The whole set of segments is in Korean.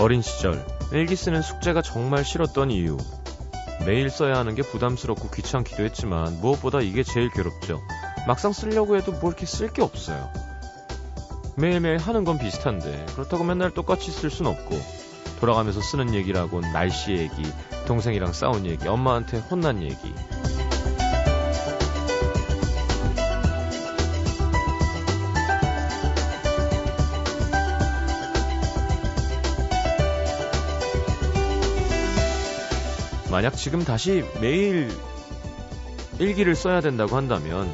어린 시절 일기 쓰는 숙제가 정말 싫었던 이유. 매일 써야 하는 게 부담스럽고 귀찮기도 했지만 무엇보다 이게 제일 괴롭죠. 막상 쓰려고 해도 뭐 이렇게 쓸 게 없어요. 매일매일 하는 건 비슷한데 그렇다고 맨날 똑같이 쓸 순 없고, 돌아가면서 쓰는 얘기라곤 날씨 얘기, 동생이랑 싸운 얘기, 엄마한테 혼난 얘기. 만약 지금 다시 매일 일기를 써야 된다고 한다면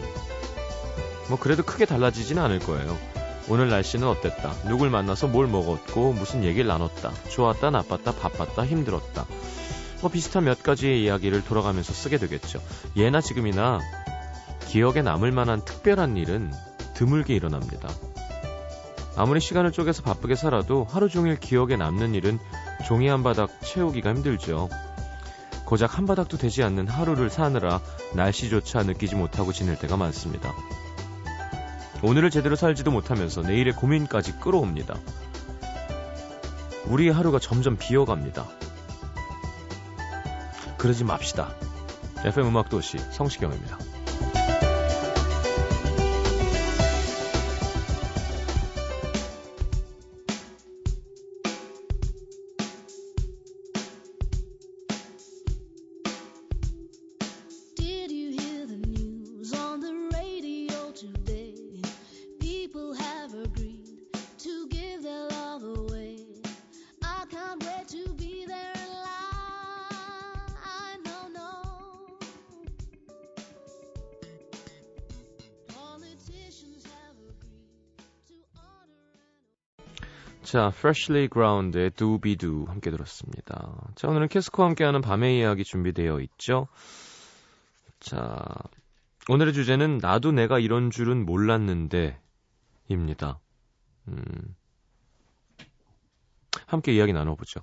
뭐 그래도 크게 달라지진 않을 거예요. 오늘 날씨는 어땠다, 누굴 만나서 뭘 먹었고 무슨 얘기를 나눴다, 좋았다, 나빴다, 바빴다, 힘들었다, 뭐 비슷한 몇 가지의 이야기를 돌아가면서 쓰게 되겠죠. 예나 지금이나 기억에 남을 만한 특별한 일은 드물게 일어납니다. 아무리 시간을 쪼개서 바쁘게 살아도 하루 종일 기억에 남는 일은 종이 한 바닥 채우기가 힘들죠. 고작 한 바닥도 되지 않는 하루를 사느라 날씨조차 느끼지 못하고 지낼 때가 많습니다. 오늘을 제대로 살지도 못하면서 내일의 고민까지 끌어옵니다. 우리의 하루가 점점 비어갑니다. 그러지 맙시다. FM 음악도시 성시경입니다. 자, Freshly Ground의 Do-Be-Do 함께 들었습니다. 자, 오늘은 캐스코와 함께하는 밤의 이야기 준비되어 있죠. 자, 오늘의 주제는 나도 내가 이런 줄은 몰랐는데 입니다. 함께 이야기 나눠보죠.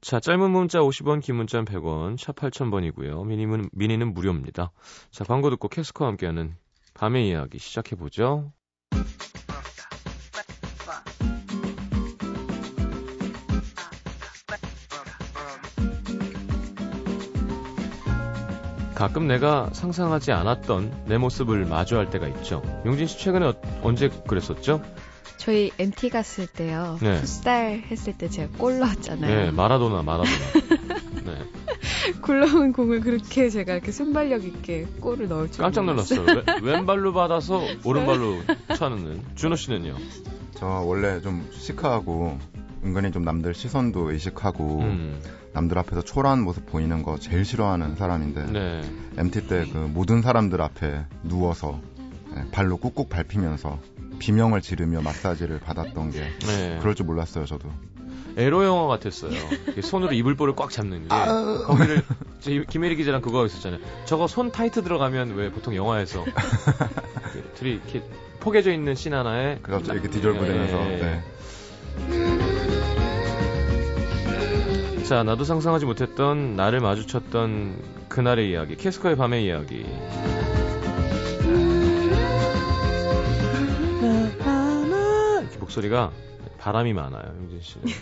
자, 짧은 문자 50원, 긴 문자 100원, 샷 8000번이고요. 미니는 무료입니다. 자, 광고 듣고 캐스코와 함께하는 밤의 이야기 시작해보죠. 가끔 내가 상상하지 않았던 내 모습을 마주할 때가 있죠. 용진 씨 최근에 언제 그랬었죠? 저희 MT 갔을 때요. 네. 풋살 했을 때 제가 골 넣었잖아요. 네, 마라도나. 네. 굴러온 공을 그렇게 제가 이렇게 순발력 있게 골을 넣을 줄 깜짝 놀랐어요. 왼발로 받아서 오른발로 차는. 준호 씨는요? 저 원래 좀 시크하고 은근히 좀 남들 시선도 의식하고 남들 앞에서 초라한 모습 보이는 거 제일 싫어하는 사람인데 네. MT 때 그 모든 사람들 앞에 누워서 발로 꾹꾹 밟히면서 비명을 지르며 마사지를 받았던 게 네. 그럴 줄 몰랐어요. 저도 에로 영화 같았어요. 손으로 이불볼을 꽉 잡는 게 거기를 김혜리 기자랑 그거 하고 있었잖아요. 저거 손 타이트 들어가면 왜 보통 영화에서 둘이 이렇게 포개져 있는 씬 하나에 그 갑자기 이렇게 뒤절부대면서 자, 나도 상상하지 못했던 나를 마주쳤던 그날의 이야기, 캐스커의 밤의 이야기. 이렇게 목소리가 바람이 많아요, 용진 씨. 네.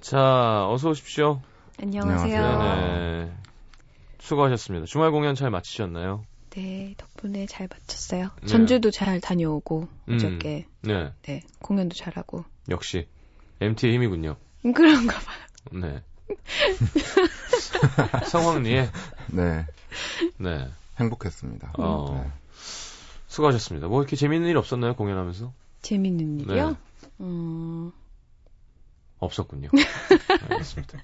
자, 어서 오십시오. 안녕하세요. 네, 수고하셨습니다. 주말 공연 잘 마치셨나요? 네, 덕분에 잘 마쳤어요. 네. 전주도 잘 다녀오고 어저께 네, 공연도 잘하고. 역시 MT의 힘이군요. 그런가 봐요. 네. 성황리에 네. 행복했습니다. 네. 수고하셨습니다. 뭐 이렇게 재밌는 일 없었나요, 공연하면서? 재밌는 일이요? 네. 없었군요. 알겠습니다.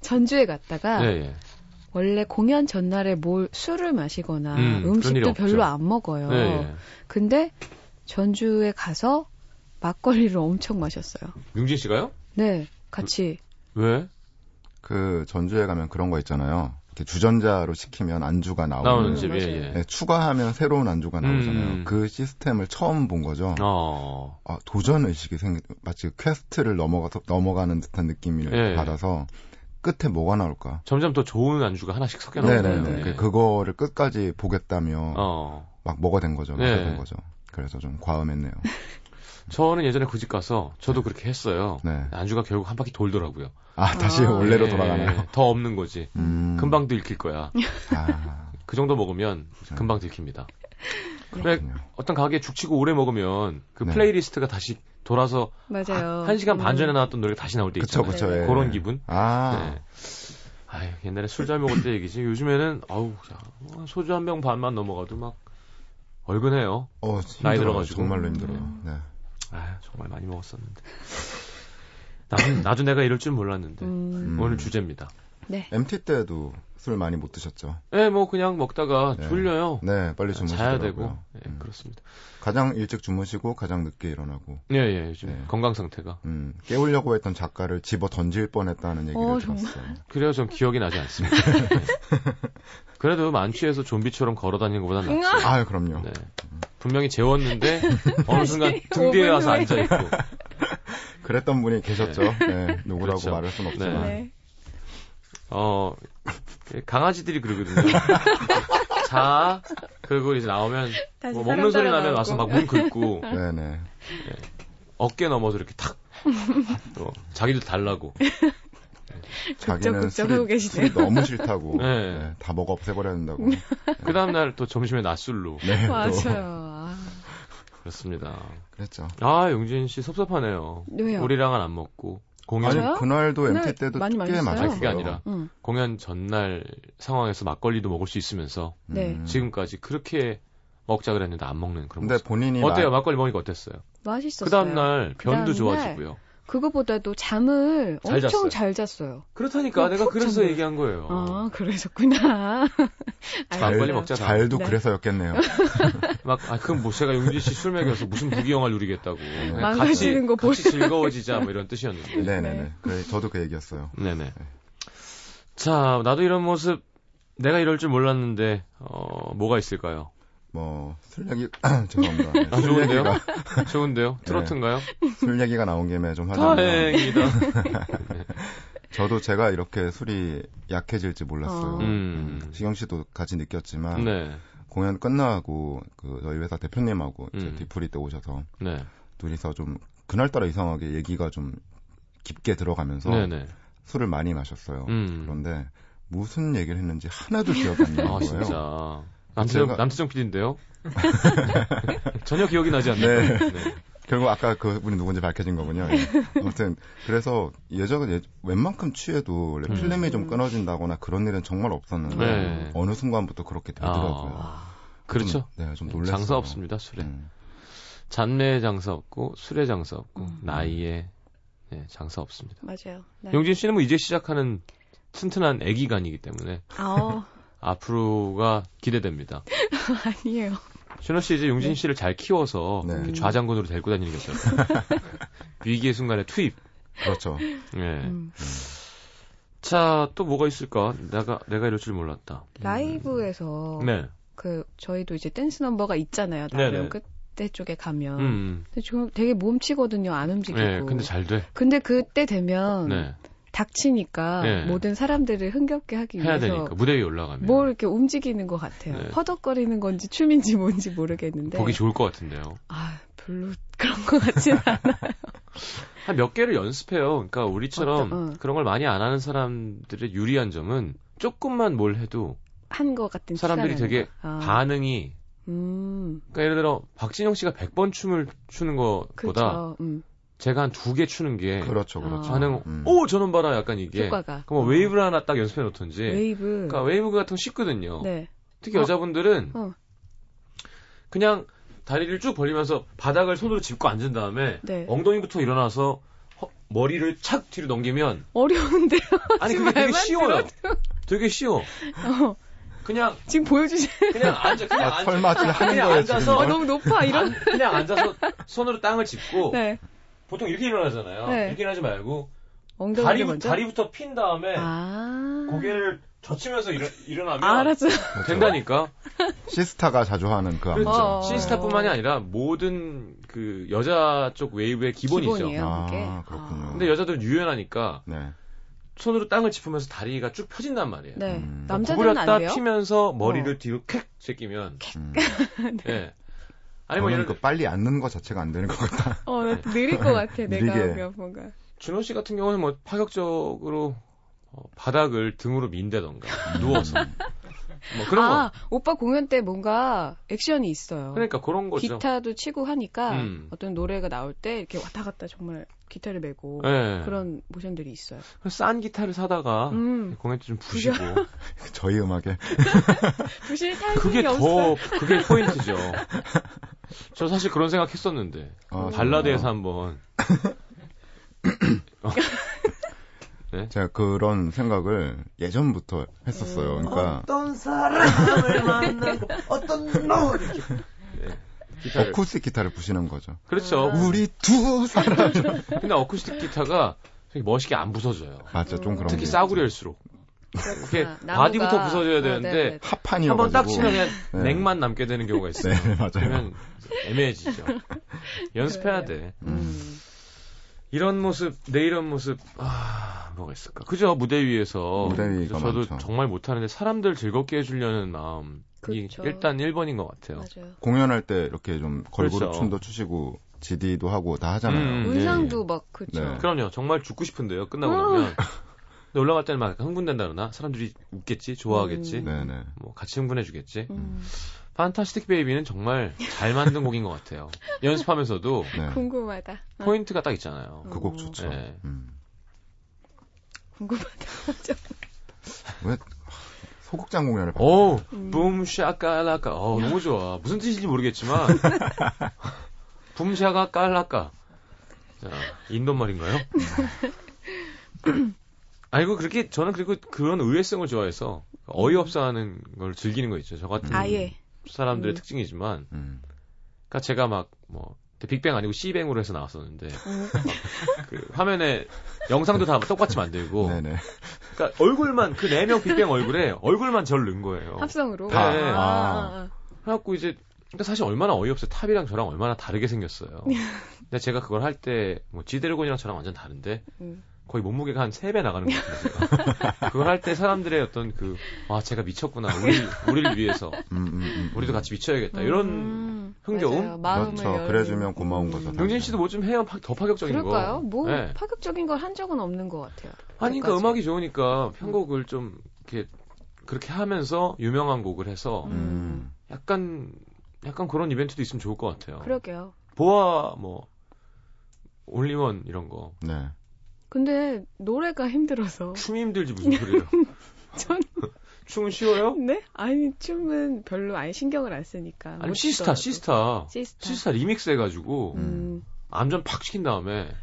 전주에 갔다가 원래 공연 전날에 뭘 술을 마시거나 음식도 별로 안 먹어요. 네. 근데 전주에 가서 막걸리를 엄청 마셨어요. 융진 씨가요? 네, 같이. 왜? 그 전주에 가면 그런 거 있잖아요. 이렇게 주전자로 시키면 안주가 나오는 집. 네, 추가하면 새로운 안주가 나오잖아요. 그 시스템을 처음 본 거죠. 아, 도전 의식이 마치 퀘스트를 넘어가는 듯한 느낌을 받아서 끝에 뭐가 나올까? 점점 더 좋은 안주가 하나씩 섞여 나오잖아요. 네네네. 그거를 끝까지 보겠다며 막 뭐가 된 거죠. 그래서 좀 과음했네요. 저는 예전에 그 집 가서 저도 그렇게 했어요. 네. 안주가 결국 한 바퀴 돌더라고요. 아, 다시 원래로 돌아가네요. 더 없는 거지. 금방 들킬 거야. 아. 그 정도 먹으면 금방 들킵니다. 그래, 어떤 가게에 죽치고 오래 먹으면 그 네. 플레이리스트가 다시 돌아서 맞아요. 1시간 반 전에 나왔던 노래가 다시 나올 때 그쵸, 있잖아요. 그쵸, 예. 그런 기분. 아. 네. 아유, 옛날에 술 잘 먹을 때 얘기지. 요즘에는 아우 소주 한 병 반만 넘어가도 막 얼근해요. 힘들어, 나이 들어가지고 정말로 힘들어요. 네. 아 정말 많이 먹었었는데. 나도 내가 이럴 줄 몰랐는데. 오늘 주제입니다. 네. MT 때도 술 많이 못 드셨죠? 네, 뭐 그냥 먹다가 네. 졸려요. 네, 빨리 주무시더라고요. 자야 되고. 네, 그렇습니다. 가장 일찍 주무시고 가장 늦게 일어나고. 네, 예, 요즘 네. 건강 상태가. 깨우려고 했던 작가를 집어 던질 뻔했다는 얘기를 들었어요. 그래요, 전 기억이 나지 않습니다. 네. 그래도 만취해서 좀비처럼 걸어다니는 것보다 낫죠. 아유, 그럼요. 네. 분명히 재웠는데 어느 순간 등 뒤에 와서 앉아 있고. 그랬던 분이 계셨죠. 네, 네 누구라고 그렇죠. 말할 순 없지만. 네. 강아지들이 그러거든요. 자, 그리고 이제 나오면, 뭐 먹는 소리 나면 와서 막 문 긁고, 네네. 네. 어깨 넘어서 이렇게 탁, 자기도 달라고. 자기는 술이 너무 싫다고, 네. 네, 다 먹어 없애버려야 된다고. 네. 그 다음날 또 점심에 낮술로. 네, 맞아요. 그렇습니다. 그랬죠. 아, 용진 씨 섭섭하네요. 왜요? 우리랑은 안 먹고. 공연 아니, 그날도 MT 때도 꽤 많았어요. 그게 아니라 공연 전날 상황에서 막걸리도 먹을 수 있으면서 지금까지 그렇게 먹자 그랬는데 안 먹는 그런 거. 근데 본인이 어때요? 막걸리 먹으니까 어땠어요? 맛있었어요. 그 다음날 변도 좋아지고요. 그거보다도 잠을 잘 엄청 잤어요. 잘 잤어요. 그렇다니까 내가 그래서 잠을... 얘기한 거예요. 아, 그러셨구나. 막걸리 먹자. 잘도 네. 그래서였겠네요. 막 그럼 뭐 제가 용진 씨 술 먹여서 무슨 무기영화를 누리겠다고. 네. 같이 거 같이 즐거워지자 뭐 이런 뜻이었는데. 네네네. 그래 저도 그 얘기였어요. 네네. 네. 자 나도 이런 모습 내가 이럴 줄 몰랐는데 뭐가 있을까요? 뭐 술 얘기 죄송합니다. 네, 아, 술 좋은데요? 얘기가... 좋은데요? 트로트인가요? 네, 술 얘기가 나온 김에 좀 하자면 다행이다. 네. 저도 제가 이렇게 술이 약해질지 몰랐어요. 시경 씨도 같이 느꼈지만 네. 공연 끝나고 그 저희 회사 대표님하고 뒤풀이 때 오셔서 네. 둘이서 좀 그날따라 이상하게 얘기가 좀 깊게 들어가면서 네네. 술을 많이 마셨어요. 그런데 무슨 얘기를 했는지 하나도 기억이 안 나는 거예요. 진짜. 남태정 PD인데요? 전혀 기억이 나지 않네요. 네. 네. 결국 아까 그분이 누군지 밝혀진 거군요. 예. 아무튼 그래서 예전에 웬만큼 취해도 필름이 좀 끊어진다거나 그런 일은 정말 없었는데 네. 어느 순간부터 그렇게 되더라고요. 그렇죠. 네, 좀 놀랐어요. 장사 없습니다. 술에. 잔매에 장사 없고 술에 장사 없고 나이에 네, 장사 없습니다. 맞아요. 네. 용진 씨는 뭐 이제 시작하는 튼튼한 애기간이기 때문에 앞으로가 기대됩니다. 아니에요. 신호 씨 이제 용진 씨를 잘 키워서 네. 좌장군으로 데리고 다니는 거잖아요. 위기의 순간에 투입. 그렇죠. 예. 네. 자, 또 뭐가 있을까? 내가 이럴 줄 몰랐다. 라이브에서 네. 그 저희도 이제 댄스 넘버가 있잖아요. 라이브 그때 쪽에 가면 근데 되게 몸치거든요. 안 움직이고. 네, 근데 잘 돼. 근데 그때 되면. 네. 닥치니까 네. 모든 사람들을 흥겹게 하기 해야 위해서 되니까. 무대 위에 올라가면 뭘 이렇게 움직이는 것 같아요. 네. 허덕거리는 건지 춤인지 뭔지 모르겠는데 보기 좋을 것 같은데요. 아 별로 그런 것 같지는 않아요. 한 몇 개를 연습해요. 그러니까 우리처럼 그런 걸 많이 안 하는 사람들의 유리한 점은 조금만 뭘 해도 한 것 같은 사람들이 되게 반응이 그러니까 예를 들어 박진영 씨가 100번 춤을 추는 것보다 제가 한 2개 추는 게 그렇죠. 반응, 오 저놈 봐라 약간 이게 효과가. 그럼 웨이브를 하나 딱 연습해 놓던지. 그러니까 웨이브 같은 거 쉽거든요. 네. 특히 여자분들은 그냥 다리를 쭉 벌리면서 바닥을 손으로 짚고 앉은 다음에 엉덩이부터 일어나서 머리를 착 뒤로 넘기면 어려운데요. 아니 그게 되게 쉬워요. 되게 쉬워. 그냥 지금 보여주세요. 그냥 앉아. 설마 지금 하는 거예요? 앉아서 너무 높아 이런. 그냥 앉아서 손으로 땅을 짚고. 네. 보통 이렇게 일어나잖아요. 네. 이렇게 일어나지 말고 다리부터 핀 다음에 고개를 젖히면서 일어나면 된다니까. 시스타가 자주 하는 그 안무. 그렇죠. 시스타뿐만이 아니라 모든 그 여자 쪽 웨이브의 기본이죠. 기본이에요, 그렇군요. 근데 여자들은 유연하니까 손으로 땅을 짚으면서 다리가 쭉 펴진단 말이에요. 네. 남자들은 안 돼요? 구부렸다 피면서 머리를 뒤로 킥 제끼면 네. 아니 뭐 이런 그 빨리 앉는 거 자체가 안 되는 것 같다. 어, 나 느릴 것 같아. 내가 뭔가. 준호 씨 같은 경우는 뭐 파격적으로 바닥을 등으로 민다던가 누워서. 뭐 그런 거. 오빠 공연 때 뭔가 액션이 있어요. 그러니까 그런 거죠. 기타도 치고 하니까 어떤 노래가 나올 때 이렇게 왔다 갔다 정말 기타를 메고 네. 그런 모션들이 있어요. 싼 기타를 사다가 공연 때 좀 부시고 저희 음악에 부실 타이밍이 없어요. 그게 포인트죠. 저 사실 그런 생각했었는데 발라드에서 한번 네? 제가 그런 생각을 예전부터 했었어요. 그러니까 어떤 사람을 만나고 어떤 노래 기타를. 어쿠스틱 기타를 부시는 거죠. 그렇죠. 우리 두 사람. 근데 어쿠스틱 기타가 멋있게 안 부서져요. 맞아, 좀 그런. 특히 싸구려일수록. 이렇게 바디부터 부서져야 되는데 네. 합판이어가지고 한번 딱 치면 그냥 네. 냉만 남게 되는 경우가 있어요. 네, 맞아요. 그러면 애매해지죠. 연습해야 돼. 이런 모습, 내 이런 모습, 뭐가 있을까? 그죠? 무대 위에서. 저도 많죠. 정말 못하는데 사람들 즐겁게 해주려는 마음이 그렇죠. 일단 1번인 것 같아요. 맞아요. 공연할 때 이렇게 좀 걸그룹 그렇죠. 춤도 추시고, GD도 하고 다 하잖아요. 의상도 막, 그죠? 네. 그럼요. 정말 죽고 싶은데요. 끝나고 나면. 근데 올라갈 때는 막 흥분된다 그러나? 사람들이 웃겠지? 좋아하겠지? 네네. 뭐 같이 흥분해주겠지? 판타스틱 베이비는 정말 잘 만든 곡인 것 같아요. 연습하면서도 네. 궁금하다. 포인트가 딱 있잖아요. 그 곡 좋죠. 네. 궁금하다. 왜 소극장 공연을 봤어요? 오, 붐샤 깔라까. 너무 좋아. 무슨 뜻인지 모르겠지만 붐샤가 깔라까. 자, 인도 말인가요? 아이고 그렇게 저는 그리고 그런 의외성을 좋아해서 어이없어 하는 걸 즐기는 거 있죠. 저 같은 아예. 사람들의 특징이지만, 그러니까 제가 막 뭐 빅뱅 아니고 C뱅으로 해서 나왔었는데 그 화면에 영상도 다 똑같이 만들고, 네네. 그러니까 얼굴만 그 4명 빅뱅 얼굴에 얼굴만 저를 넣은 거예요. 합성으로. 네. 그래갖고 이제 그러니까 사실 얼마나 어이없어요. 탑이랑 저랑 얼마나 다르게 생겼어요. 근데 제가 그걸 할 때 뭐 지드래곤이랑 저랑 완전 다른데. 거의 몸무게가 한 3배 나가는 것 같아요. 그걸 할 때 사람들의 어떤 그, 제가 미쳤구나. 우리를 위해서. 우리도 같이 미쳐야겠다. 이런 흥겨움? 그렇죠. 그래주면 고마운 거죠. 용진 씨도 뭐 좀 해야 더 파격적인 그럴까요? 거. 그럴까요? 뭐 네. 파격적인 걸 한 적은 없는 것 같아요. 아니, 그러니까 음악이 좋으니까 편곡을 좀 이렇게, 그렇게 하면서 유명한 곡을 해서 약간 그런 이벤트도 있으면 좋을 것 같아요. 그러게요. 보아, 뭐, 올리원 이런 거. 네. 근데 노래가 힘들어서 춤이 힘들지 무슨 소리예요? 전 춤은 쉬워요? 네? 아니 춤은 별로 아예 신경을 안 쓰니까. 아니 시스타 리믹스 해가지고 암전 팍 시킨 다음에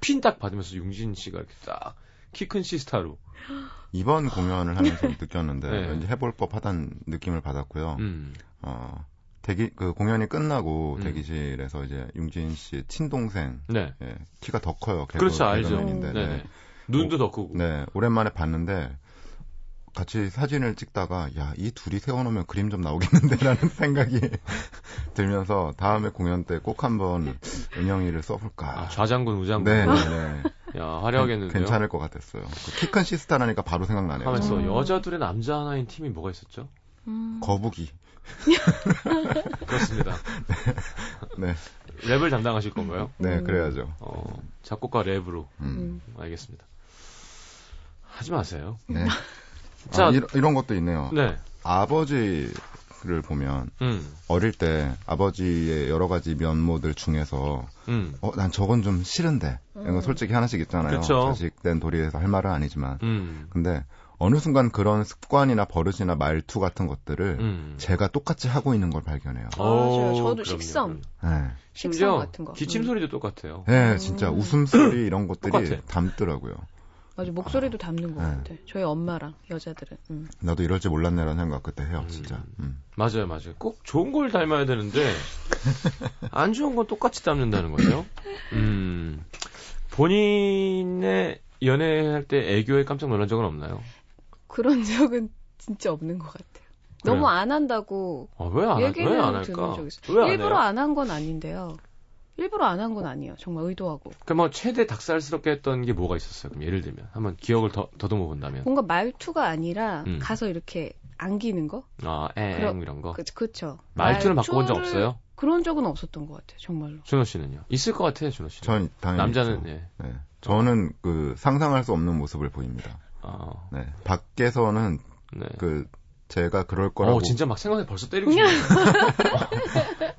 핀 딱 받으면서 용진 씨가 이렇게 딱 키 큰 시스타로 이번 공연을 하면서 느꼈는데 네. 왠지 해볼 법하다는 느낌을 받았고요. 그 공연이 끝나고 대기실에서 이제 용진 씨의 친동생. 네. 예, 키가 더 커요. 그렇죠, 알죠. 네. 눈도 더 크고. 네. 오랜만에 봤는데 같이 사진을 찍다가 이 둘이 세워놓으면 그림 좀 나오겠는데라는 생각이 들면서 다음에 공연 때 꼭 한번 은영이를 써볼까. 좌장군, 우장군. 네. 화려하겠는데요. 괜찮을 것 같았어요. 그 키 큰 시스타라니까 바로 생각나네요. 하면서 여자 둘에 남자 하나인 팀이 뭐가 있었죠? 거북이. 그렇습니다. 네. 랩을 담당하실 건가요? 네, 그래야죠. 작곡과 랩으로. 알겠습니다. 하지 마세요. 네. 자, 이런 것도 있네요. 네. 아버지를 보면 어릴 때 아버지의 여러 가지 면모들 중에서 난 저건 좀 싫은데 이런 거 솔직히 하나씩 있잖아요. 그쵸. 자식된 도리에서 할 말은 아니지만 근데 어느 순간 그런 습관이나 버릇이나 말투 같은 것들을 제가 똑같이 하고 있는 걸 발견해요. 저도 식성. 네. 심지어 식성 같은 거. 기침 소리도 똑같아요. 네, 진짜 웃음소리 이런 것들이 똑같아. 담더라고요. 맞아, 목소리도 담는 것 같아. 저희 엄마랑 여자들은. 나도 이럴 줄 몰랐네라는 생각 그때 해요, 진짜. 맞아요. 꼭 좋은 걸 닮아야 되는데 안 좋은 건 똑같이 담는다는 거죠. 본인의 연애할 때 애교에 깜짝 놀란 적은 없나요? 그런 적은 진짜 없는 것 같아요. 그래요? 너무 안 한다고 얘기는 듣는 적이 있어요. 일부러 안 한 건 아닌데요. 일부러 안 한 건 아니에요. 정말 의도하고. 그럼 뭐 최대 닭살스럽게 했던 게 뭐가 있었어요? 그럼 예를 들면 한번 기억을 더듬어 본다면. 뭔가 말투가 아니라 가서 이렇게 안기는 거? 이런 거. 그렇죠. 말투는 바꿔본 적 없어요? 그런 적은 없었던 것 같아요, 정말로. 준호 씨는요? 있을 것 같아요, 준호 씨. 전 당연히 남자는 예. 네. 저는 그 상상할 수 없는 모습을 보입니다. 아. 네. 밖에서는 네. 그 제가 그럴 거라고. 어, 진짜 막 생각해 벌써 때리고 싶네요.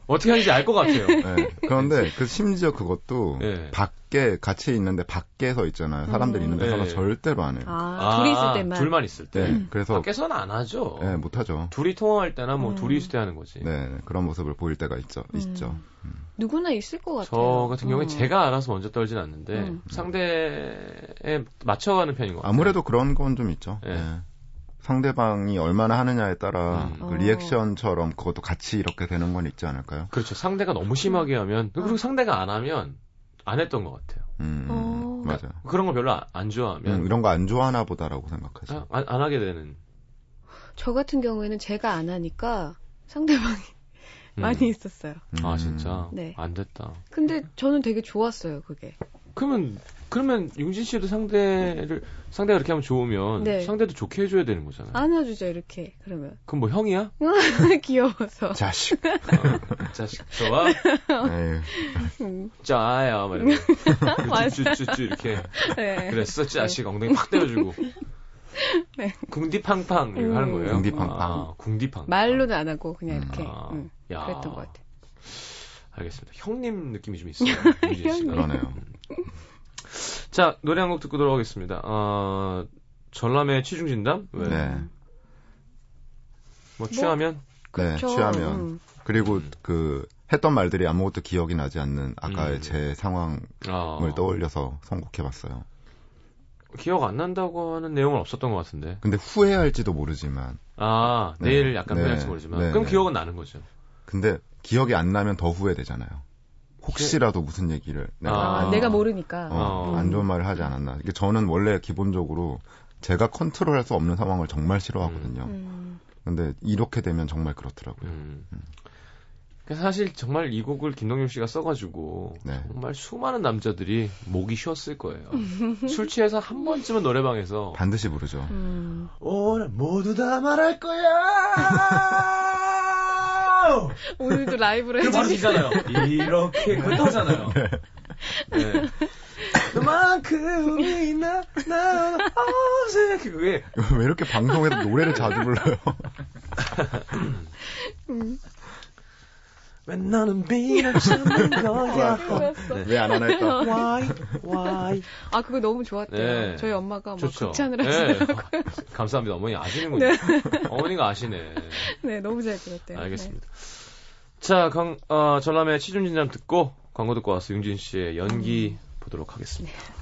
어떻게 하는지 알 것 같아요. 네. 그런데 그 심지어 그것도 네. 밖에 같이 있는데 밖에서 있잖아요. 사람들이 있는 데서는 네. 절대로 안 해요. 아, 둘이 있을 때만. 둘만 있을 때. 네. 그래서 밖에서는 안 하죠. 네, 못 하죠. 둘이 통화할 때나 뭐 둘이 있을 때 하는 거지. 네, 그런 모습을 보일 때가 있죠. 있죠. 누구나 있을 것 같아요. 저 같은 경우에 제가 알아서 먼저 떨진 않는데 상대에 맞춰가는 편인 것 같아요. 아무래도 그런 건 좀 있죠. 네. 네. 상대방이 얼마나 하느냐에 따라 그 리액션처럼 그것도 같이 이렇게 되는 건 있지 않을까요? 그렇죠. 상대가 너무 심하게 하면 그리고 상대가 안 하면 안 했던 것 같아요. 그러니까 맞아요. 그런 거 별로 안 좋아하면 이런 거 안 좋아하나 보다라고 생각하죠. 안 하게 되는. 저 같은 경우에는 제가 안 하니까 상대방이 많이 있었어요. 아 진짜? 네. 안 됐다. 근데 저는 되게 좋았어요 그게. 그러면 융진 씨도 상대가 이렇게 하면 좋으면 네. 상대도 좋게 해줘야 되는 거잖아요. 안아주죠 이렇게 그러면. 그럼 뭐 형이야? 귀여워서. 자식. 자식 좋아. 짜야 말이야. 쭈쭈쭈 이렇게. 네. 그랬어 자식 엉덩이 팍 때려주고. 네. 궁디팡팡 이거 하는 거예요. 궁디팡팡. 아, 궁디팡. 말로는 안 하고 그냥 이렇게. 아. 그랬던 것 같아. 알겠습니다. 형님 느낌이 좀 있어요. 융진 씨가. 그러네요. 자, 노래 한 곡 듣고 돌아오겠습니다. 전람회 취중진담? 왜? 네. 뭐, 취하면? 네, 그쵸. 취하면. 그리고 그, 했던 말들이 아무것도 기억이 나지 않는 아까의 제 상황을 떠올려서 선곡해봤어요. 기억 안 난다고 하는 내용은 없었던 것 같은데. 근데 후회할지도 모르지만. 아, 네. 내일 약간 후회할지 모르지만. 네. 그럼 기억은 나는 거죠. 근데 기억이 안 나면 더 후회되잖아요. 혹시라도 무슨 얘기를 내가 모르니까 안 좋은 말을 하지 않았나. 그러니까 저는 원래 기본적으로 제가 컨트롤할 수 없는 상황을 정말 싫어하거든요. 근데 이렇게 되면 정말 그렇더라고요. 사실 정말 이 곡을 김동률 씨가 써가지고 네. 정말 수많은 남자들이 목이 쉬었을 거예요. 술 취해서 한 번쯤은 노래방에서 반드시 부르죠. 오늘 모두 다 말할 거야. 오늘도 라이브를 해주시잖아요. 이렇게 끝나잖아요. 네. 네. 그만큼이 나 어색해. 그게 왜 이렇게 방송에서 노래를 자주 불러요? 왜 나는 비난하는 거야? 왜 안 하나 했다. Why? 아 그거 너무 좋았대요. 네. 저희 엄마가 막 극찬을 하시더라고요. 네. 감사합니다. 어머니 아시는군요. 네. 어머니가 아시네. 네, 너무 잘 들었대요. 알겠습니다. 네. 자, 전람회 취중진담 듣고 광고 듣고 와서 융진 씨의 연기 보도록 하겠습니다. 네.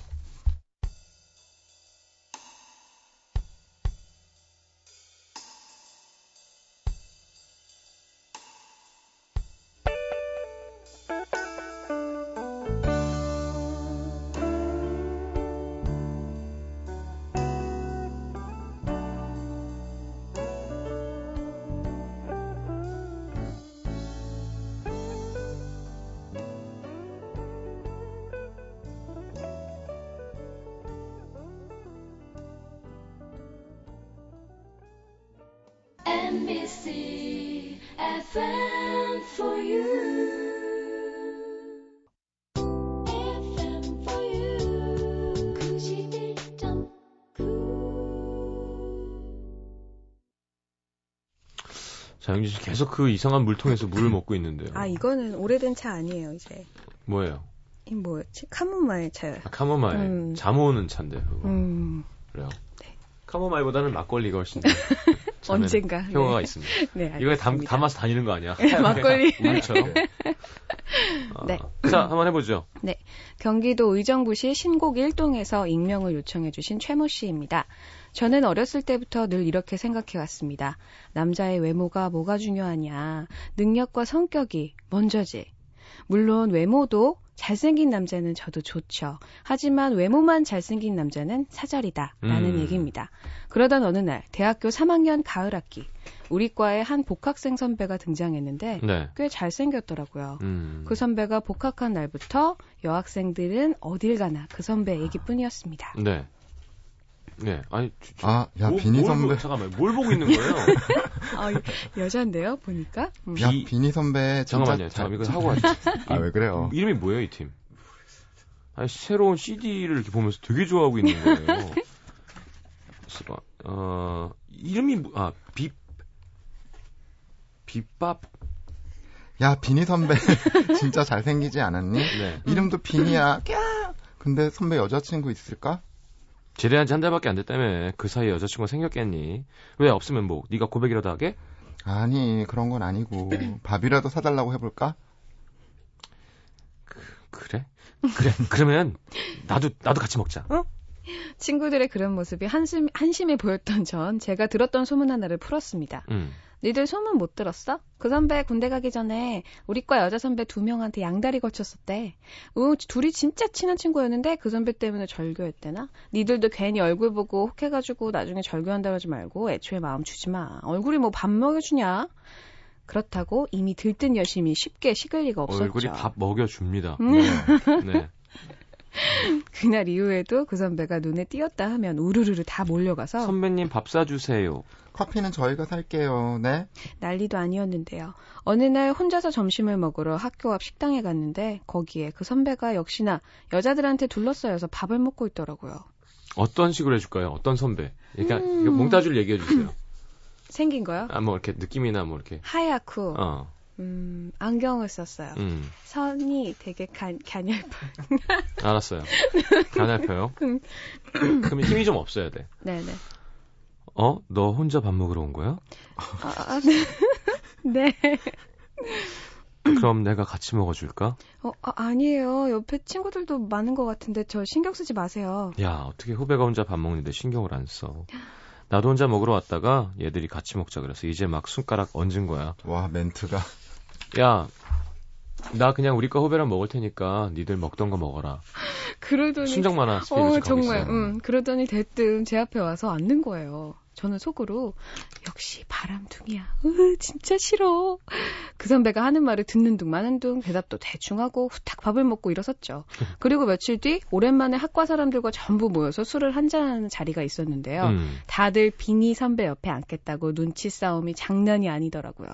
MBC FM for you. FM for you. 91.9. 자, 영진 씨 계속 그 이상한 물통에서 물을 먹고 있는데요. 아, 이거는 오래된 차 아니에요, 이제. 뭐예요? 이 뭐였지? 카모마일 차예요. 아, 카모마일. 잠 오는 차인데, 그거. 그래요? 네. 카모마일보다는 막걸리가 훨씬 더. 언젠가 효과가 네. 있습니다. 네, 이거 담아서 다니는 거 아니야? 네, 막걸리. 네. 자, 한번 해보죠. 네, 경기도 의정부시 신곡 1동에서 익명을 요청해주신 최모 씨입니다. 저는 어렸을 때부터 늘 이렇게 생각해왔습니다. 남자의 외모가 뭐가 중요하냐? 능력과 성격이 먼저지. 물론 외모도 잘생긴 남자는 저도 좋죠. 하지만 외모만 잘생긴 남자는 사절이다. 라는 얘기입니다. 그러던 어느 날 대학교 3학년 가을학기 우리 과에 한 복학생 선배가 등장했는데 네. 꽤 잘생겼더라고요. 그 선배가 복학한 날부터 여학생들은 어딜 가나 그 선배 얘기뿐이었습니다. 네. 네, 아니, 야, 비니 선배. 잠깐만, 뭘 보고 있는 거예요? 아, 여잔데요, 보니까. 야, 비니 선배. 잠깐만요, 잠깐만, 이거 하고 왔지. 아, 왜 그래요? 이름이 뭐예요, 이 팀? 아니, 새로운 CD를 이렇게 보면서 되게 좋아하고 있는 거예요. 이름이, 비밥. 야, 비니 선배. 진짜 잘생기지 않았니? 네. 이름도 비니야. 근데 선배 여자친구 있을까? 제대한 지 한 달밖에 안 됐다며. 그 사이에 여자친구가 생겼겠니? 왜 없으면 뭐 네가 고백이라도 하게? 아니, 그런 건 아니고 밥이라도 사달라고 해볼까? 그래? 그래. 그러면 나도 같이 먹자. 어? 친구들의 그런 모습이 한심해 보였던 전 제가 들었던 소문 하나를 풀었습니다. 니들 소문 못 들었어? 그 선배 군대 가기 전에 우리과 여자 선배 2명한테 양다리 걸쳤었대. 둘이 진짜 친한 친구였는데 그 선배 때문에 절교했대나? 니들도 괜히 얼굴 보고 혹해가지고 나중에 절교한다고 하지 말고 애초에 마음 주지 마. 얼굴이 뭐 밥 먹여주냐? 그렇다고 이미 들뜬 여심이 쉽게 식을 리가 없었죠. 얼굴이 밥 먹여줍니다. 네. 네. 그날 이후에도 그 선배가 눈에 띄었다 하면 우르르르 다 몰려가서 선배님 밥 사주세요. 커피는 저희가 살게요. 네? 난리도 아니었는데요. 어느 날 혼자서 점심을 먹으러 학교 앞 식당에 갔는데 거기에 그 선배가 역시나 여자들한테 둘러싸여서 밥을 먹고 있더라고요. 어떤 식으로 해줄까요? 어떤 선배? 그러니까 이거 몽타주를 얘기해 주세요. 생긴 거요? 아, 뭐 이렇게 느낌이나 뭐 이렇게 하얗고 안경을 썼어요. 선이 되게 갸냘픈. 알았어요. 갸냘펴요? 그럼 힘이 좀 없어야 돼. 네네. 너 혼자 밥 먹으러 온 거야? 네. 그럼 내가 같이 먹어줄까? 아니에요. 옆에 친구들도 많은 것 같은데 저 신경 쓰지 마세요. 야, 어떻게 후배가 혼자 밥 먹는데 신경을 안 써. 나도 혼자 먹으러 왔다가 얘들이 같이 먹자 그래서 이제 막 손가락 얹은 거야. 와, 멘트가. 야, 나 그냥 우리과 후배랑 먹을 테니까 니들 먹던 거 먹어라. 그러더니 순정만화 스피드에서 정말 있어요. 그러더니 대뜸 제 앞에 와서 앉는 거예요. 저는 속으로 역시 바람둥이야. 진짜 싫어. 그 선배가 하는 말을 듣는 둥 마는 둥 대답도 대충하고 후딱 밥을 먹고 일어섰죠. 그리고 며칠 뒤 오랜만에 학과 사람들과 전부 모여서 술을 한잔하는 자리가 있었는데요. 다들 비니 선배 옆에 앉겠다고 눈치 싸움이 장난이 아니더라고요.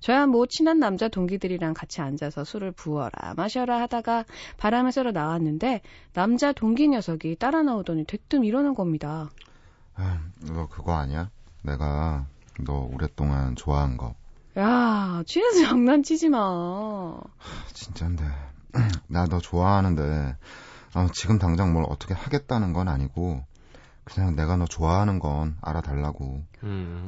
저야 뭐 친한 남자 동기들이랑 같이 앉아서 술을 부어라 마셔라 하다가 바람을 쐬러 나왔는데 남자 동기 녀석이 따라 나오더니 대뜸 이러는 겁니다. 너 그거 아니야? 내가 너 오랫동안 좋아한 거. 야, 취해서 장난치지 마. 진짠데. 나 너 좋아하는데 지금 당장 뭘 어떻게 하겠다는 건 아니고 그냥 내가 너 좋아하는 건 알아달라고.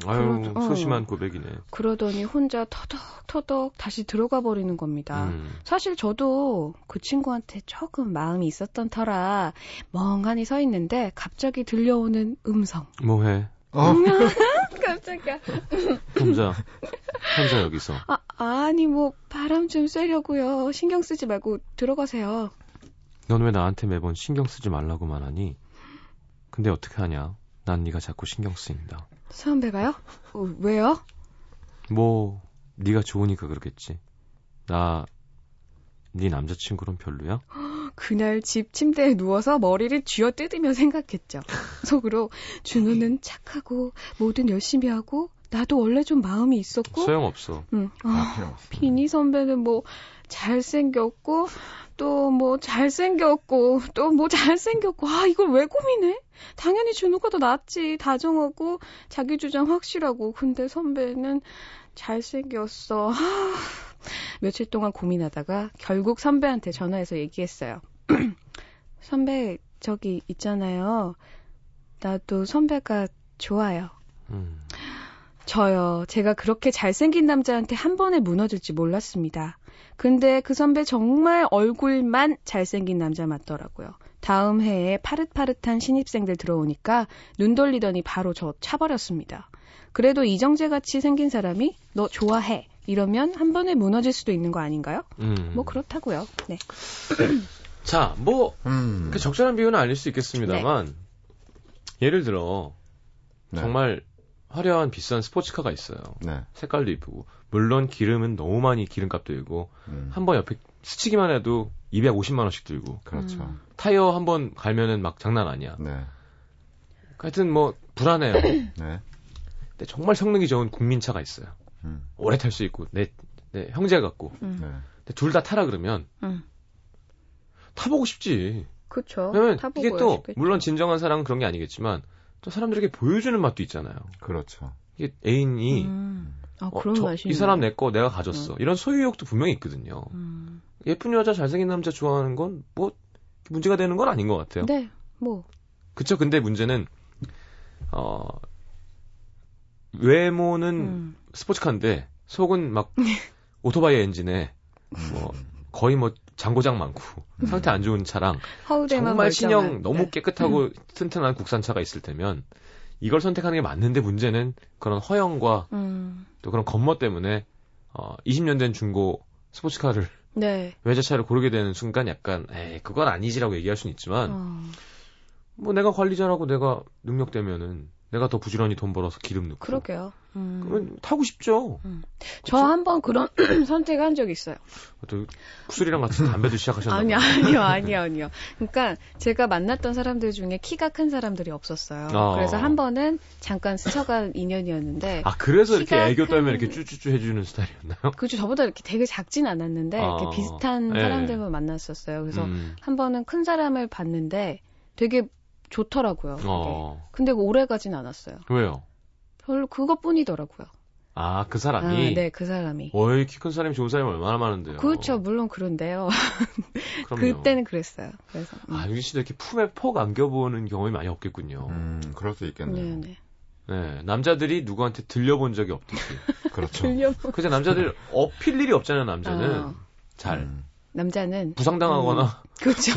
아유, 소심한 고백이네. 그러더니 혼자 터덕터덕 다시 들어가 버리는 겁니다. 사실 저도 그 친구한테 조금 마음이 있었던 터라 멍하니 서 있는데 갑자기 들려오는 음성. 뭐해? 깜짝이야. 혼자 여기서. 아니 뭐 바람 좀 쐬려고요. 신경 쓰지 말고 들어가세요. 넌 왜 나한테 매번 신경 쓰지 말라고만 하니? 근데 어떻게 하냐? 난 네가 자꾸 신경 쓰인다. 선배가요? 왜요? 뭐 네가 좋으니까 그렇겠지. 나 네 남자친구랑 별로야? 그날 집 침대에 누워서 머리를 쥐어뜯으며 생각했죠. 속으로 준호는 착하고 뭐든 열심히 하고 나도 원래 좀 마음이 있었고 소용없어. 비니 선배는 뭐 잘생겼고 또 뭐 잘생겼고 또 뭐 잘생겼고 이걸 왜 고민해? 당연히 준호가 더 낫지. 다정하고 자기 주장 확실하고. 근데 선배는 잘생겼어. 며칠 동안 고민하다가 결국 선배한테 전화해서 얘기했어요. 선배 저기 있잖아요. 나도 선배가 좋아요. 저요. 제가 그렇게 잘생긴 남자한테 한 번에 무너질지 몰랐습니다. 근데 그 선배 정말 얼굴만 잘생긴 남자 맞더라고요. 다음 해에 파릇파릇한 신입생들 들어오니까 눈 돌리더니 바로 저 차버렸습니다. 그래도 이정재같이 생긴 사람이 너 좋아해 이러면 한 번에 무너질 수도 있는 거 아닌가요? 뭐 그렇다고요. 네. 자, 뭐 그 적절한 비유는 아닐 수 있겠습니다만 네. 예를 들어 정말 화려한 비싼 스포츠카가 있어요. 네. 색깔도 이쁘고 물론 기름은 너무 많이 기름값 들고 한번 옆에 스치기만 해도 250만 원씩 들고 그렇죠. 타이어 한번 갈면은 막 장난 아니야. 네. 하여튼 뭐 불안해요. 네. 근데 정말 성능이 좋은 국민차가 있어요. 오래 탈 수 있고 내 형제 같고. 네. 근데 둘 다 타라 그러면 타보고 싶지. 그렇죠. 이게 또 싶겠죠. 물론 진정한 사랑은 그런 게 아니겠지만 또 사람들에게 보여주는 맛도 있잖아요. 그렇죠. 이게 애인이 아, 그런 맛이 이 사람 내 거 내가 가졌어. 이런 소유욕도 분명히 있거든요. 예쁜 여자 잘생긴 남자 좋아하는 건 뭐 문제가 되는 건 아닌 것 같아요. 네, 뭐. 그렇죠. 근데 문제는 외모는 스포츠카인데 속은 막 오토바이 엔진에 뭐 거의 뭐 잔고장 많고 상태 안 좋은 차랑 정말 신형 너무 깨끗하고 튼튼한 국산차가 있을 때면 이걸 선택하는 게 맞는데 문제는 그런 허영과 또 그런 겉멋 때문에 20년 된 중고 스포츠카를 네. 외제차를 고르게 되는 순간 약간 에이 그건 아니지라고 얘기할 수는 있지만 뭐 내가 관리 잘하고 내가 능력되면은 내가 더 부지런히 돈 벌어서 기름 넣고 그러게요. 그러면 타고 싶죠. 저 한 번 그런 선택을 한 적이 있어요. 구슬이랑 같이 담배도 시작하셨나요? 아니요. 그러니까 제가 만났던 사람들 중에 키가 큰 사람들이 없었어요. 그래서 한 번은 잠깐 스쳐간 인연이었는데 아 그래서 이렇게 애교 떨면 이렇게 쭈쭈쭈 해주는 스타일이었나요? 그렇죠. 저보다 이렇게 되게 작진 않았는데 이렇게 비슷한 사람들만 만났었어요. 그래서 한 번은 큰 사람을 봤는데 되게 좋더라고요. 근데 오래 가진 않았어요. 왜요? 별로 그것뿐이더라고요. 아, 그 사람이? 아, 네, 그 사람이. 어이, 키 큰 사람이 좋은 사람이 얼마나 많은데요. 그렇죠. 물론 그런데요. 그때는 그랬어요. 그래서. 아, 유진 씨도 이렇게 품에 폭 안겨보는 경험이 많이 없겠군요. 그럴 수 있겠네요. 네네. 네, 남자들이 누구한테 들려본 적이 없듯이. 그렇죠. 그래서 남자들 업힐 일이 없잖아요, 남자는. 잘. 남자는 부상당하거나 그렇죠.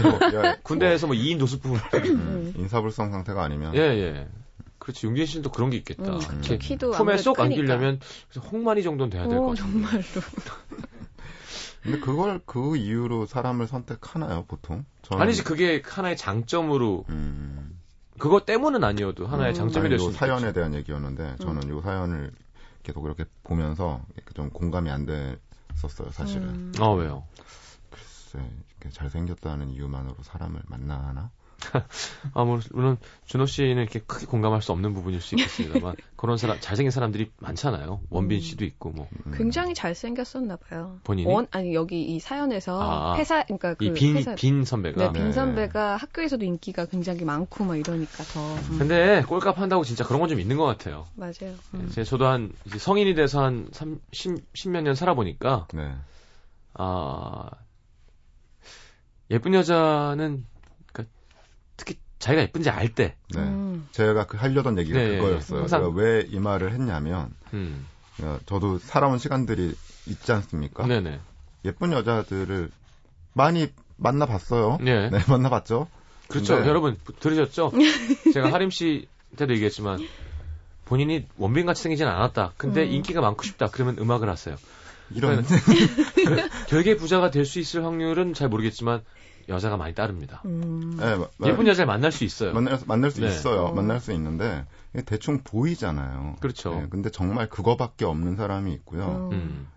군대에서 뭐 2인 도수품을 인사불성 상태가 아니면 예예. 그렇지. 용진 씨는 또 그런 게 있겠다. 그렇죠. 키도 품에 쏙 안기려면 홍만이 정도는 돼야 될 것 같아요. 정말로. 근데 그걸 그 이유로 사람을 선택하나요 보통? 저는... 아니지 그게 하나의 장점으로 그거 때문은 아니어도 하나의 장점이 될 수 있는 사연에 대한 얘기였는데 저는 이 사연을 계속 이렇게 보면서 좀 공감이 안 됐었어요 사실은. 아 왜요? 이렇게 잘생겼다는 이유만으로 사람을 만나나? 아, 물론 준호 씨는 이렇게 크게 공감할 수 없는 부분일 수 있겠습니다만 그런 사람 잘생긴 사람들이 많잖아요. 원빈 씨도 있고 뭐. 굉장히 잘생겼었나 봐요. 본인이? 아니 여기 이 사연에서 회사 그러니까 그 빈 선배가. 네, 빈 선배가 네. 학교에서도 인기가 굉장히 많고 막 이러니까 더. 근데 꼴값 한다고 진짜 그런 건 좀 있는 것 같아요. 맞아요. 저도 한 이제 성인이 돼서 한 10몇 년 살아보니까 네. 아. 예쁜 여자는 그러니까 특히 자기가 예쁜지 알 때. 네. 제가 하려던 얘기가 네, 그거였어요. 제가 왜 이 말을 했냐면 저도 살아온 시간들이 있지 않습니까? 네네. 예쁜 여자들을 많이 만나봤어요. 네, 네 만나봤죠. 그렇죠. 근데... 여러분 들으셨죠? 제가 하림 씨 때도 얘기했지만 본인이 원빈같이 생기진 않았다. 근데 인기가 많고 싶다. 그러면 음악을 하세요. 이런 되게 부자가 될 수 있을 확률은 잘 모르겠지만 여자가 많이 따릅니다. 네, 예쁜 여자를 만날 수 있어요. 만날 수 네. 있어요. 만날 수 있는데 대충 보이잖아요. 그렇죠. 네, 근데 정말 그거밖에 없는 사람이 있고요.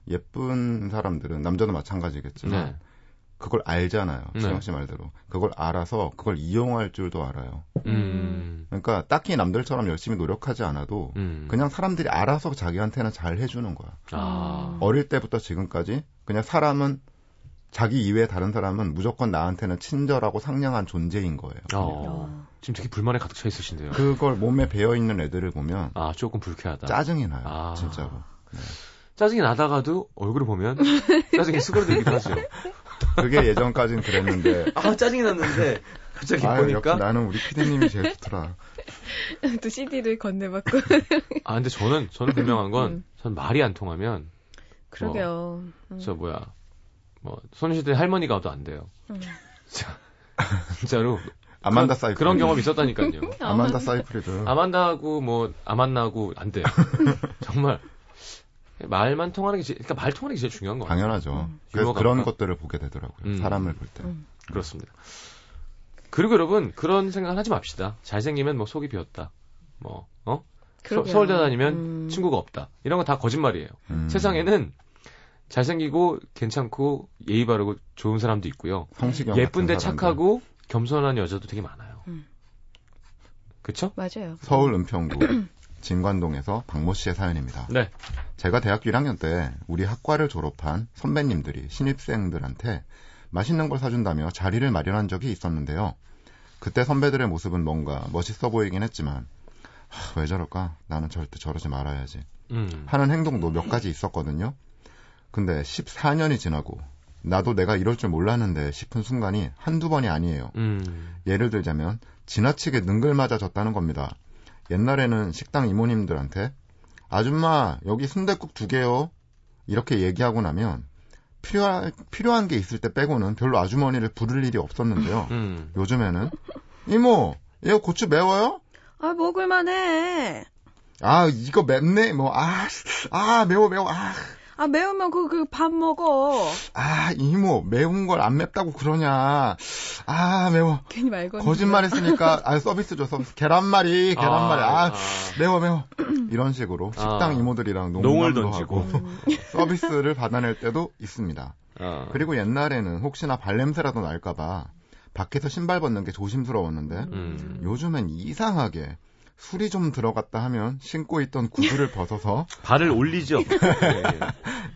예쁜 사람들은 남자도 마찬가지겠지만 네. 그걸 알잖아요. 지영 씨 말대로 그걸 알아서 그걸 이용할 줄도 알아요. 그러니까 딱히 남들처럼 열심히 노력하지 않아도 그냥 사람들이 알아서 자기한테는 잘 해주는 거야. 어릴 때부터 지금까지 그냥 사람은 자기 이외에 다른 사람은 무조건 나한테는 친절하고 상냥한 존재인 거예요. 지금 되게 불만에 가득 차 있으신데요. 그걸 몸에 배어있는 애들을 보면 아 조금 불쾌하다. 짜증이 나요. 진짜로. 네. 짜증이 나다가도 얼굴을 보면 짜증이 수그러들기도 하죠. 그게 예전까진 그랬는데. 아, 짜증이 났는데. 갑자기 보니까. 나는 우리 피디님이 제일 좋더라. 또 CD를 건네받고. 아, 근데 저는 분명한 건, 전 말이 안 통하면. 그러게요. 소녀시대 할머니가 와도 안 돼요. 진짜로. 아만다 사이프리드. 그런 경험이 있었다니까요. 아만다 사이프리드. 아만다하고 아만나하고 안 돼요. 정말. 말만 통하는 게 그러니까 말 통하는 게 제일 중요한 거 같아요. 당연하죠. 그래서 그런 것들을 보게 되더라고요. 사람을 볼 때. 그렇습니다. 그리고 여러분 그런 생각을 하지 맙시다. 잘생기면 뭐 속이 비었다. 뭐 서울대 다니면 친구가 없다. 이런 거 다 거짓말이에요. 세상에는 잘생기고 괜찮고 예의 바르고 좋은 사람도 있고요. 예쁜데 착하고 겸손한 여자도 되게 많아요. 그렇죠? 맞아요. 서울 은평구 진관동에서 박모 씨의 사연입니다. 네. 제가 대학교 1학년 때 우리 학과를 졸업한 선배님들이 신입생들한테 맛있는 걸 사준다며 자리를 마련한 적이 있었는데요. 그때 선배들의 모습은 뭔가 멋있어 보이긴 했지만 왜 저럴까? 나는 절대 저러지 말아야지 하는 행동도 몇 가지 있었거든요. 근데 14년이 지나고 나도 내가 이럴 줄 몰랐는데 싶은 순간이 한두 번이 아니에요. 예를 들자면 지나치게 능글맞아졌다는 겁니다. 옛날에는 식당 이모님들한테 아줌마 여기 순댓국 2개요 이렇게 얘기하고 나면 필요한 게 있을 때 빼고는 별로 아주머니를 부를 일이 없었는데요. 요즘에는 이모 이거 고추 매워요? 아 먹을만해. 아 이거 맵네 뭐 매워 아 매우면 그 밥 먹어. 아 이모 매운 걸 안 맵다고 그러냐. 아 매워. 괜히 말거든요. 거짓말했으니까 아 서비스 줘 서비스. 계란말이. 아 매워. 이런 식으로 식당 이모들이랑 농담도 하고 서비스를 받아낼 때도 있습니다. 그리고 옛날에는 혹시나 발냄새라도 날까봐 밖에서 신발 벗는 게 조심스러웠는데 요즘엔 이상하게 술이 좀 들어갔다 하면 신고 있던 구두를 벗어서 발을 올리죠. 네.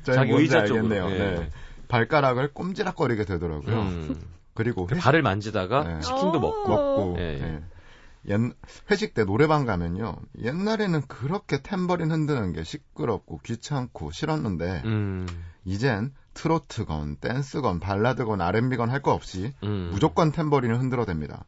자기 의자 쪽으로. 네. 네. 발가락을 꼼지락거리게 되더라고요. 그리고 발을 만지다가 네. 치킨도 먹고. 네. 네. 회식 때 노래방 가면요. 옛날에는 그렇게 탬버린 흔드는 게 시끄럽고 귀찮고 싫었는데 이젠 트로트건 댄스건 발라드건 R&B건 할 거 없이 무조건 탬버린을 흔들어댑니다.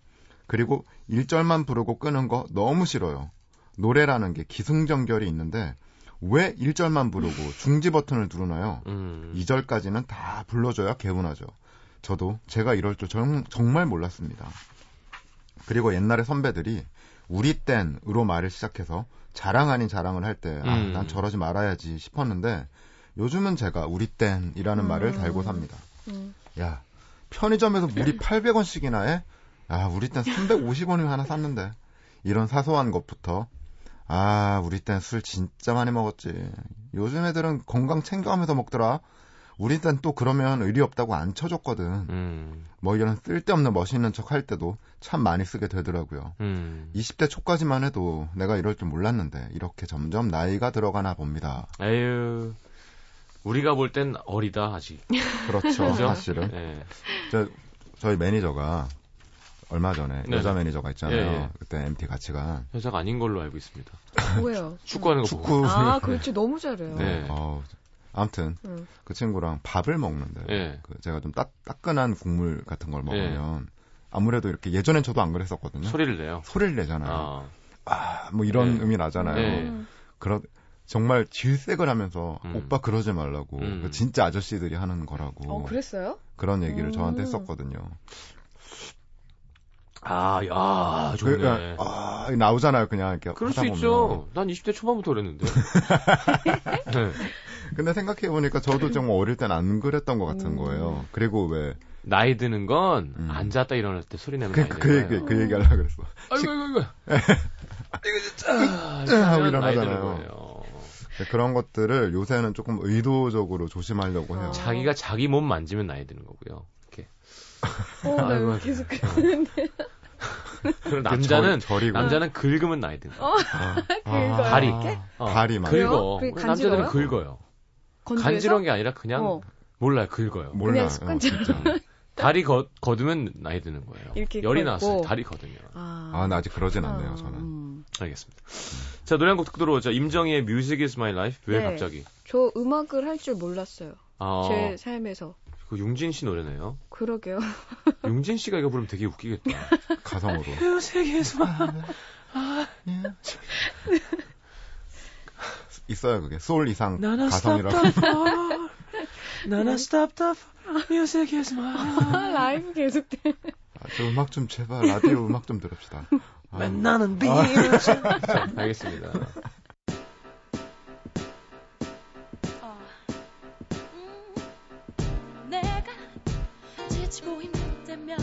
그리고 1절만 부르고 끄는 거 너무 싫어요. 노래라는 게 기승전결이 있는데 왜 1절만 부르고 중지 버튼을 누르나요? 2절까지는 다 불러줘야 개운하죠. 저도 제가 이럴 줄 정말 몰랐습니다. 그리고 옛날에 선배들이 우리 땐으로 말을 시작해서 자랑 아닌 자랑을 할 때 난 저러지 말아야지 싶었는데 요즘은 제가 우리 땐이라는 말을 달고 삽니다. 야 편의점에서 물이 800원씩이나 해? 아, 우리 땐 350원을 하나 샀는데. 이런 사소한 것부터 아, 우리 땐 술 진짜 많이 먹었지. 요즘 애들은 건강 챙겨가면서 먹더라. 우리 땐 또 그러면 의리 없다고 안 쳐줬거든. 뭐 이런 쓸데없는 멋있는 척 할 때도 참 많이 쓰게 되더라고요. 20대 초까지만 해도 내가 이럴 줄 몰랐는데 이렇게 점점 나이가 들어가나 봅니다. 에휴. 우리가 볼 땐 어리다 아직. 그렇죠. 사실은. 네. 저희 매니저가 얼마 전에 네네. 여자 매니저가 있잖아요. 예예. 그때 MT 같이 간 여자가 아닌 걸로 알고 있습니다. 뭐예요? 축구하는 거 보고. 아, 그렇지. 너무 잘해요. 네. 아무튼 그 친구랑 밥을 먹는데 예. 그 제가 좀 따끈한 국물 같은 걸 먹으면 예. 아무래도 이렇게 예전엔 저도 안 그랬었거든요. 소리를 내요. 소리를 내잖아요. 뭐 이런 예. 음이 나잖아요. 예. 정말 질색을 하면서 오빠 그러지 말라고 진짜 아저씨들이 하는 거라고. 그랬어요? 그런 얘기를 저한테 했었거든요. 야, 좋네. 그냥, 나오잖아요, 그냥. 이렇게 그럴 수 있죠. 난 20대 초반부터 그랬는데. 네. 근데 생각해보니까 저도 좀 어릴 땐 안 그랬던 것 같은 거예요. 그리고 왜. 나이 드는 건, 앉았다 일어날 때 소리 내는 거예요. 그 얘기 하려고 그랬어. 아이고. 이거 진짜. 하고 일어나잖아요. 그런 것들을 요새는 조금 의도적으로 조심하려고 해요. 자기가 자기 몸 만지면 나이 드는 거고요. 이렇게. 나 계속 그러는데. 남자는 긁으면 나이 든다. 긁어요? 다리. 다리만. 긁어. 남자들은 긁어요. 간지러운 게 아니라 그냥 몰라요. 긁어요. 몰라요. 진짜. 다리 거두면 나이 드는 거예요. 이렇게 열이 났어요. 다리 거두면. 나 아직 그러진 않네요. 저는. 알겠습니다. 자, 노래 한 곡 듣고 들어오죠. 임정희의 Music Is My Life. 왜 네, 갑자기? 저 음악을 할 줄 몰랐어요. 제 삶에서. 그 용진 씨 노래네요. 그러게요. 용진 씨가 이거 부르면 되게 웃기겠다. 가성으로. 있어요 그게 소울 이상 가성이라고. Music is my life. 라이브 계속돼. 저 음악 좀 제발 라디오 음악 좀 들읍시다. 만나는 비. 알겠습니다. 지치고 힘들다면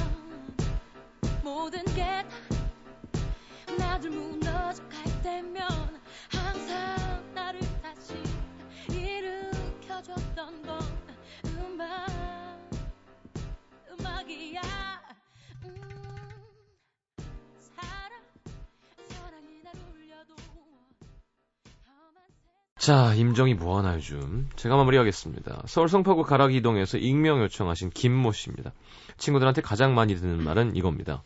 모든 게 다 나들 무너져 갈 때면 항상 나를 다시 일으켜줬던 건 음악이야 사랑 자, 임정이 뭐하나 요즘. 제가 마무리하겠습니다. 서울 송파구 가락이 이동에서 익명 요청하신 김모 씨입니다. 친구들한테 가장 많이 듣는 말은 이겁니다.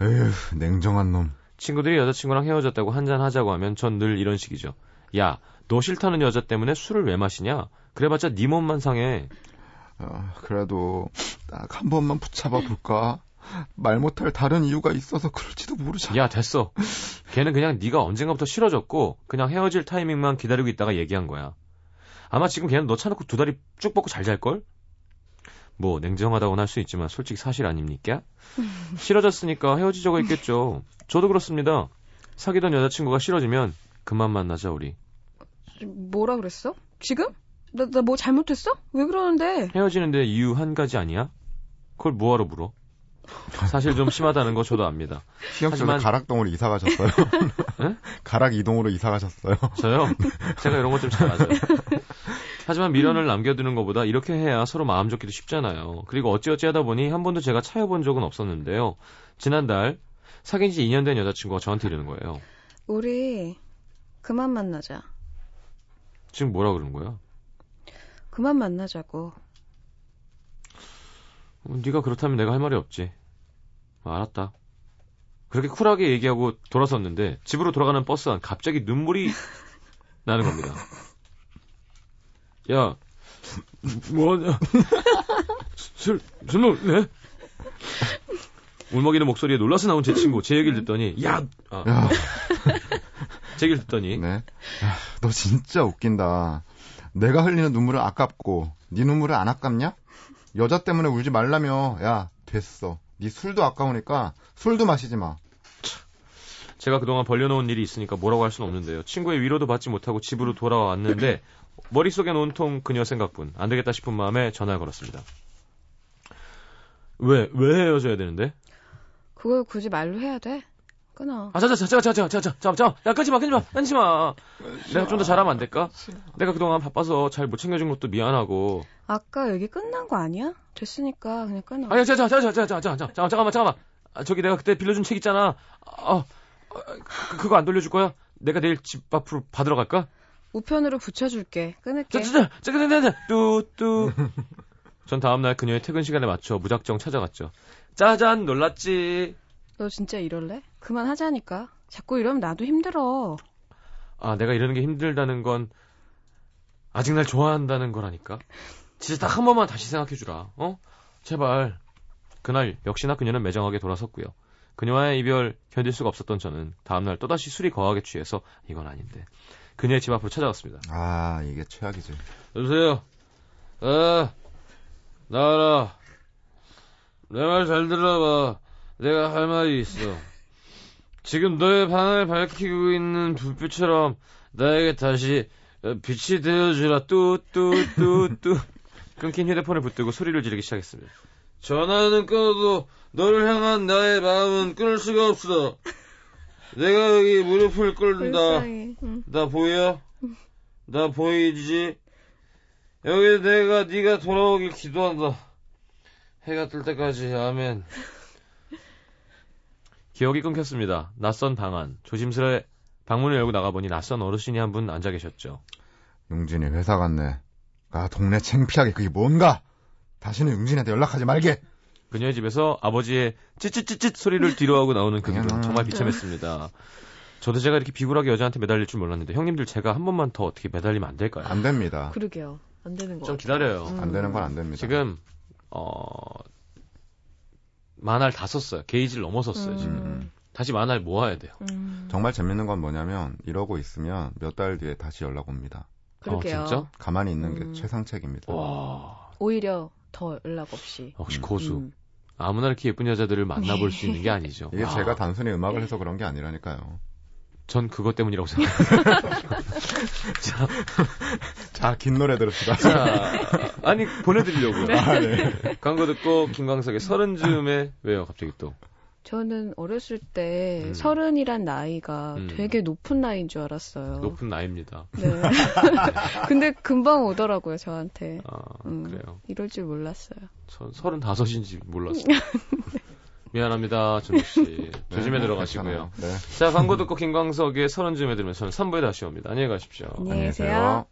에휴, 냉정한 놈. 친구들이 여자친구랑 헤어졌다고 한잔하자고 하면 전 늘 이런 식이죠. 야, 너 싫다는 여자 때문에 술을 왜 마시냐? 그래봤자 네 몸만 상해. 그래도 딱 한 번만 붙잡아 볼까? 말 못할 다른 이유가 있어서 그럴지도 모르잖아. 야, 됐어. 걔는 그냥 네가 언젠가부터 싫어졌고 그냥 헤어질 타이밍만 기다리고 있다가 얘기한 거야. 아마 지금 걔는 너 차놓고 두 다리 쭉 뻗고 잘 잘걸? 뭐 냉정하다고는 할 수 있지만 솔직히 사실 아닙니까? 싫어졌으니까 헤어지자고 했겠죠. 저도 그렇습니다. 사귀던 여자친구가 싫어지면 그만 만나자 우리. 뭐라 그랬어? 지금? 나 뭐 잘못했어? 왜 그러는데? 헤어지는데 이유 한 가지 아니야? 그걸 뭐하러 물어? 사실 좀 심하다는 거 저도 압니다. 하지만 가락동으로 이사 가셨어요? 네? 가락 이동으로 이사 가셨어요? 저요? 제가 이런 것 좀 잘 아죠. 하지만 미련을 남겨두는 것보다 이렇게 해야 서로 마음 좋기도 쉽잖아요. 그리고 어찌어찌 하다 보니 한 번도 제가 차여본 적은 없었는데요. 지난달 사귄 지 2년 된 여자친구가 저한테 이러는 거예요. 우리 그만 만나자. 지금 뭐라 그러는 거야? 그만 만나자고. 네가 그렇다면 내가 할 말이 없지. 알았다. 그렇게 쿨하게 얘기하고 돌아섰는데 집으로 돌아가는 버스 안 갑자기 눈물이 나는 겁니다. 야, 뭐하냐? 술 먹네? 울먹이는 목소리에 놀라서 나온 제 친구 제 얘기를 듣더니 제 얘기를 듣더니 네. 야, 너 진짜 웃긴다. 내가 흘리는 눈물을 아깝고 네 눈물을 안 아깝냐? 여자 때문에 울지 말라며. 야, 됐어. 네 술도 아까우니까 술도 마시지 마. 제가 그동안 벌려놓은 일이 있으니까 뭐라고 할 수는 없는데요. 친구의 위로도 받지 못하고 집으로 돌아왔는데 머릿속엔 온통 그녀 생각뿐. 안 되겠다 싶은 마음에 전화를 걸었습니다. 왜 헤어져야 되는데? 그걸 굳이 말로 해야 돼? 끊어. 잠깐. 야, 끊지 마. 내가 좀 더 잘하면 안 될까? 내가 그동안 바빠서 잘 못 챙겨준 것도 미안하고. 아까 얘기 끝난 거 아니야? 됐으니까 그냥 끊어. 아니야, 잠깐만. 저기 내가 그때 빌려준 책 있잖아. 그거 안 돌려줄 거야? 내가 내일 집 앞으로 받으러 갈까? 우편으로 붙여줄게. 끊을게. 잠깐. 뚜뚜. 전 다음날 그녀의 퇴근 시간에 맞춰 무작정 찾아갔죠. 짜잔, 놀랐지. 너 진짜 이럴래? 그만하자니까. 자꾸 이러면 나도 힘들어. 내가 이러는 게 힘들다는 건 아직 날 좋아한다는 거라니까. 진짜 딱 한 번만 다시 생각해주라. 제발. 그날 역시나 그녀는 매정하게 돌아섰고요. 그녀와의 이별 견딜 수가 없었던 저는 다음날 또다시 술이 거하게 취해서 이건 아닌데 그녀의 집 앞으로 찾아갔습니다. 이게 최악이죠. 여보세요. 나와라. 내 말 잘 들어봐. 내가 할 말이 있어. 지금 너의 방을 밝히고 있는 불빛처럼 나에게 다시 빛이 되어주라. 뚜뚜뚜뚜. 끊긴 휴대폰을 붙들고 소리를 지르기 시작했습니다. 전화는 끊어도 너를 향한 나의 마음은 끊을 수가 없어. 내가 여기 무릎을 꿇는다. 나 보여? 나 보이지? 여기 내가 네가 돌아오길 기도한다. 해가 뜰 때까지. 아멘. 기억이 끊겼습니다. 낯선 방안. 조심스레 방문을 열고 나가보니 낯선 어르신이 한 분 앉아 계셨죠. 용진이 회사 갔네. 동네 창피하게 그게 뭔가. 다시는 용진한테 연락하지 말게. 그녀의 집에서 아버지의 찌찌찌찌 소리를 뒤로하고 나오는 그 부분 정말 비참했습니다. 저도 제가 이렇게 비굴하게 여자한테 매달릴 줄 몰랐는데 형님들 제가 한 번만 더 어떻게 매달리면 안 될까요? 안 됩니다. 그러게요. 안 되는 거 좀 기다려요. 안 되는 건 안 됩니다. 지금 만알 다 썼어요. 게이지를 넘어섰어요. 지금 다시 만알 모아야 돼요. 정말 재밌는 건 뭐냐면 이러고 있으면 몇 달 뒤에 다시 연락 옵니다. 그러게요. 진짜? 가만히 있는 게 최상책입니다. 와. 오히려 더 연락 없이. 역시 고수. 아무나 이렇게 예쁜 여자들을 만나볼 수 있는 게 아니죠. 이게 제가 단순히 음악을 해서 그런 게 아니라니까요. 전 그것 때문이라고 생각해요. 자, 긴 노래 들읍시다. 아니, 보내드리려고요. 네. 네. 광고 듣고 김광석의 30즈음에 왜요? 갑자기 또. 저는 어렸을 때 30이란 나이가 되게 높은 나이인 줄 알았어요. 높은 나이입니다. 네. 근데 금방 오더라고요, 저한테. 그래요? 이럴 줄 몰랐어요. 전 35인지 몰랐어요. 미안합니다, 준호 씨. 조심해 들어가시고요. 네. 자, 광고 듣고 김광석의 서른쯤에 들면 저는 3부에 다시 옵니다. 안녕히 가십시오. 안녕히 계세요.